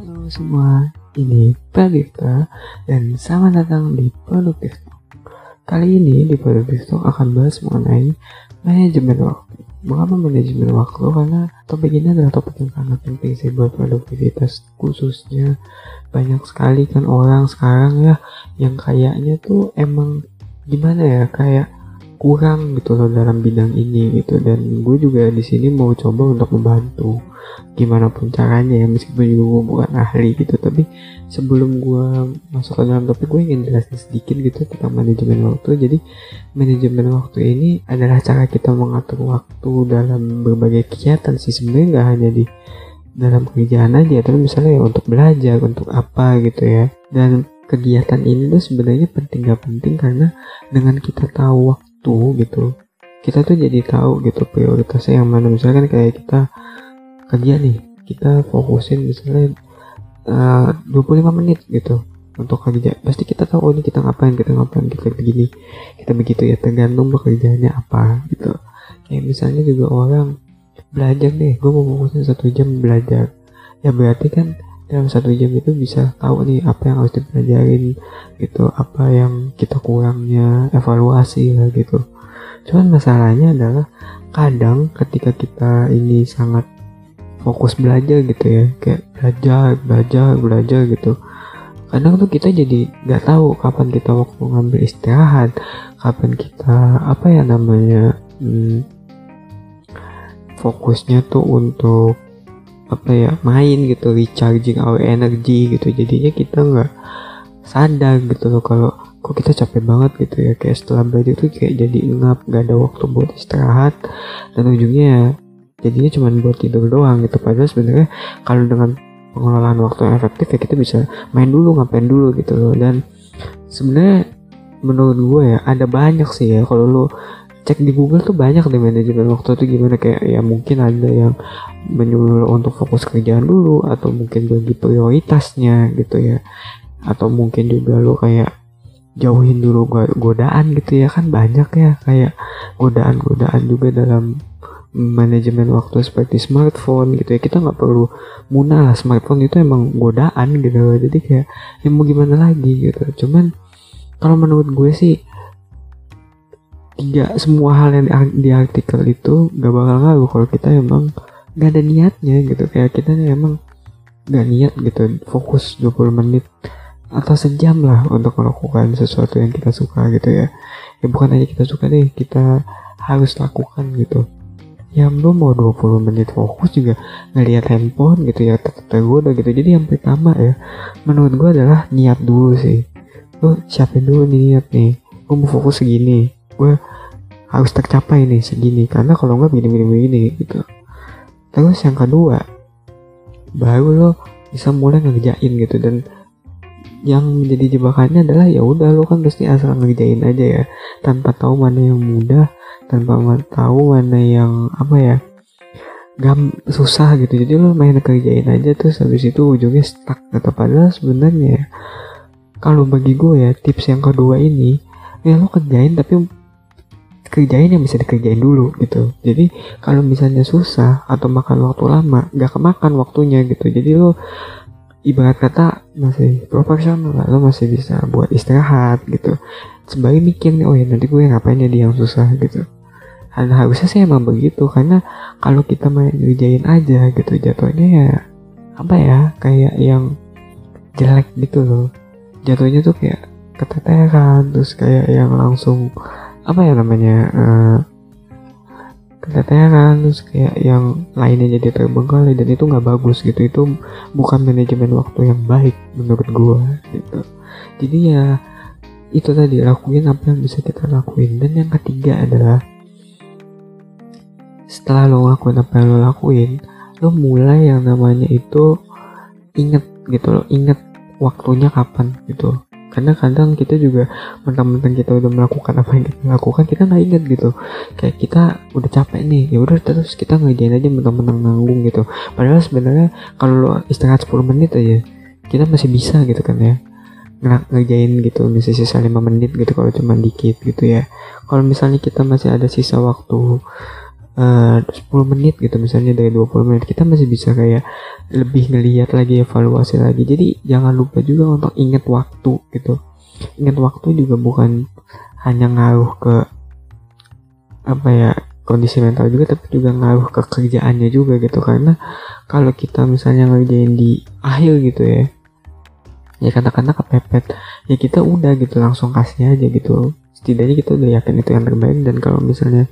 Halo semua, ini Palifta dan selamat datang di Produktif Talk. Kali ini di Produktif Talk akan bahas mengenai manajemen waktu. Mengapa manajemen waktu? Karena topik ini adalah topik yang sangat penting sih buat produktivitas, khususnya banyak sekali kan orang sekarang ya yang kayaknya tuh emang gimana ya, kayak kurang gitu loh dalam bidang ini gitu. Dan gue juga di sini mau coba untuk membantu gimana pun caranya ya, meskipun juga gue bukan ahli gitu. Tapi sebelum gue masuk ke dalam topik, gue ingin jelasin sedikit gitu tentang manajemen waktu. Jadi manajemen waktu ini adalah cara kita mengatur waktu dalam berbagai kegiatan sih, sebenarnya nggak hanya di dalam kerjaan aja, tapi misalnya ya untuk belajar, untuk apa gitu ya. Dan kegiatan ini tuh sebenarnya penting gak penting, karena dengan kita tahu waktu gitu, kita tuh jadi tahu gitu prioritasnya yang mana. Misalkan kayak kita kerja nih, kita fokusin misalnya 25 menit gitu untuk kerja, pasti kita tahu oh ini kita ngapain, kita begini, kita begitu ya, tergantung pekerjaannya apa gitu. Kayak misalnya juga orang belajar deh, gue mau fokusin 1 jam belajar, ya berarti kan dalam 1 jam itu bisa tahu nih apa yang harus dipelajarin gitu, apa yang kita kurangnya, evaluasi lah gitu. Cuman masalahnya adalah kadang ketika kita ini sangat fokus belajar gitu ya, kayak belajar gitu, kadang tuh kita jadi nggak tahu kapan kita waktu ngambil istirahat, kapan kita fokusnya tuh untuk main gitu, recharging our energy gitu. Jadinya kita nggak sadar gitu loh kalau kok kita capek banget gitu ya, kayak setelah belajar tuh kayak jadi ngap, nggak ada waktu buat istirahat, dan ujungnya ya jadinya cuma buat tidur doang gitu. Padahal sebenarnya kalau dengan pengelolaan waktu yang efektif ya kita bisa main dulu, ngapain dulu gitu loh. Dan sebenarnya menurut gue ya ada banyak sih ya, kalau lo cek di Google tuh banyak deh manajemen waktu itu gimana. Kayak ya mungkin ada yang menyuruh untuk fokus kerjaan dulu, atau mungkin bagi prioritasnya gitu ya, atau mungkin juga lo kayak jauhin dulu godaan gitu ya. Kan banyak ya kayak godaan juga dalam manajemen waktu, seperti smartphone gitu ya. Kita nggak perlu munah lah, smartphone itu emang godaan gitu. Jadi kayak ya mau gimana lagi gitu. Cuman kalau menurut gue sih tidak semua hal yang di artikel itu gak bakal ngaruh kalau kita emang gak ada niatnya gitu. Kayak kita emang gak niat gitu, fokus 20 menit atau sejam lah untuk melakukan sesuatu yang kita suka gitu ya. Ya bukan hanya kita suka deh, kita harus lakukan gitu. Ya lo mau 20 menit fokus juga ngelihat handphone gitu ya, tergoda gitu. Jadi yang pertama ya menurut gue adalah niat dulu sih. Lo siapin dulu niat nih, gue mau fokus segini, gue harus tercapai nih segini, karena kalau nggak begini gitu. Terus yang kedua baru lo bisa mulai ngerjain gitu. Dan yang menjadi jebakannya adalah ya udah lo kan pasti asal ngerjain aja ya, tanpa tahu mana yang mudah, tanpa tahu mana yang susah gitu. Jadi lo main kerjain aja, terus habis itu ujungnya stuck gitu. Padahal sebenarnya kalau bagi gue ya tips yang kedua ini ya, lo kerjain tapi kerjain yang bisa dikerjain dulu gitu. Jadi kalau misalnya susah atau makan waktu lama, gak kemakan waktunya gitu. Jadi lo ibarat kata masih profesional lah, lo masih bisa buat istirahat gitu, sembari mikir nih oh ya nanti gue ngapain jadi yang susah gitu. Dan harusnya sih emang begitu, karena kalau kita main kerjain aja gitu jatuhnya ya kayak yang jelek gitu loh. Jatuhnya tuh kayak keteteran, terus kayak yang langsung keteteran, terus kayak yang lainnya jadi terbengkalai, dan itu nggak bagus gitu. Itu bukan manajemen waktu yang baik menurut gue gitu. Jadi ya itu tadi, lakuin apa yang bisa kita lakuin. Dan yang ketiga adalah setelah lo lakuin apa yang lo lakuin, lo mulai yang namanya itu inget gitu lo, inget waktunya kapan gitu. Karena kadang kita juga mentang-mentang kita udah melakukan apa yang kita lakukan, kita nggak ingat gitu. Kayak kita udah capek nih, ya udah terus kita ngerjain aja mentang-mentang nanggung gitu. Padahal sebenarnya kalau istirahat 10 menit aja kita masih bisa gitu kan ya, ngerjain gitu, masih sisa 5 menit gitu kalau cuma dikit gitu ya. Kalau misalnya kita masih ada sisa waktu 10 menit gitu misalnya dari 20 menit kita masih bisa kayak lebih ngelihat lagi, evaluasi lagi. Jadi jangan lupa juga untuk ingat waktu gitu. Ingat waktu juga bukan hanya ngaruh ke kondisi mental juga, tapi juga ngaruh ke kerjaannya juga gitu. Karena kalau kita misalnya ngerjain di akhir gitu ya katakanlah kepepet, ya kita udah gitu langsung kasih aja gitu. Setidaknya kita udah yakin itu yang terbaik. Dan kalau misalnya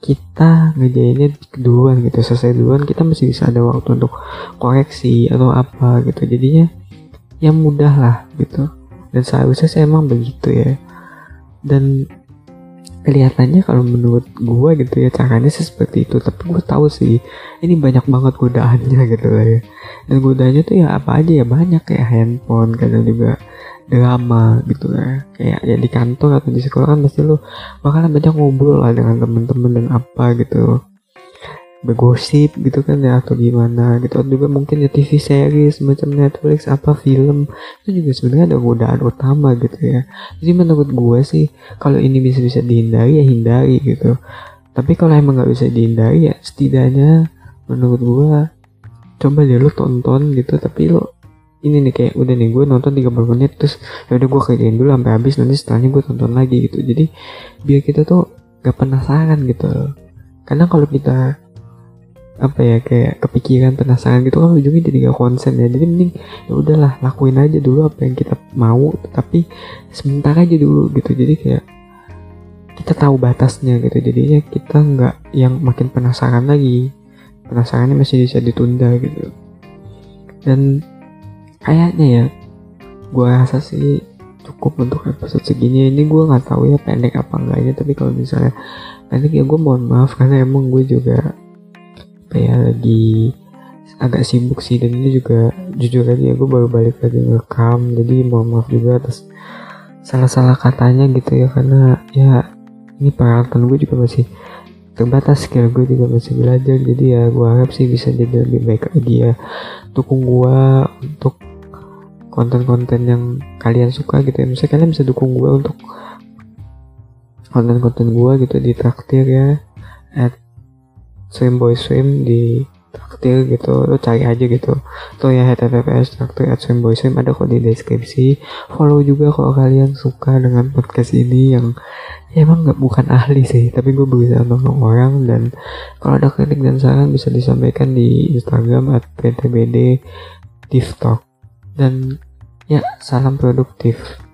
kita ngejainnya duluan gitu, selesai duluan, kita masih bisa ada waktu untuk koreksi atau apa gitu. Jadinya ya mudah lah gitu. Dan seharusnya saya emang begitu ya. Dan kelihatannya kalau menurut gue gitu ya caranya sih seperti itu. Tapi gue tahu sih ini banyak banget godaannya gitu lah ya. Dan godaannya tuh ya apa aja ya, banyak kayak handphone, kadang juga drama gitu lah kayak ya di kantor atau di sekolah kan pasti lo bakalan banyak ngobrol lah dengan temen-temen dan apa gitu, bergosip gitu kan ya atau gimana gitu. Atau juga mungkin ya TV series macam Netflix apa film itu juga sebenarnya ada godaan utama gitu ya. Jadi menurut gue sih kalau ini bisa dihindari ya hindari gitu. Tapi kalau emang nggak bisa dihindari ya setidaknya menurut gue coba deh lo tonton gitu. Tapi lo ini nih kayak udah nih gue nonton 30 menit terus ya udah gue kerjain dulu sampai habis, nanti setelahnya gue tonton lagi gitu. Jadi biar kita tuh gak penasaran gitu. Karena kalau kita kayak kepikiran, penasaran gitu kan ujungnya jadi gak konsen ya. Jadi mending ya udahlah lakuin aja dulu apa yang kita mau, tapi sebentar aja dulu gitu. Jadi kayak kita tahu batasnya gitu. Jadinya kita nggak yang makin penasaran lagi. Penasarannya masih bisa ditunda gitu. Dan kayaknya ya gue rasa sih cukup untuk episode segini. Ini gue gak tahu ya pendek apa enggaknya, tapi kalau misalnya pendek ya gue mohon maaf karena emang gue juga lagi agak sibuk sih. Dan ini juga jujur aja ya gue baru balik lagi ngerekam, jadi mohon maaf juga atas salah-salah katanya gitu ya. Karena ya ini peralatan gue juga masih terbatas, skill gue juga masih belajar. Jadi ya gue harap sih bisa jadi lebih baik lagi ya. Dukung gue untuk konten-konten yang kalian suka gitu ya. Misalnya kalian bisa dukung gue untuk konten-konten gue gitu di Traktir ya, @swimboyswim di Traktir gitu, lo cari aja gitu. Tuh ya @fps Traktir @swimboyswim ada kok di deskripsi. Follow juga kalau kalian suka dengan podcast ini yang ya emang bukan ahli sih, tapi gue berusaha nolong orang. Dan kalau ada kritik dan saran bisa disampaikan di Instagram @ptbd TikTok. Dan ya, salam produktif.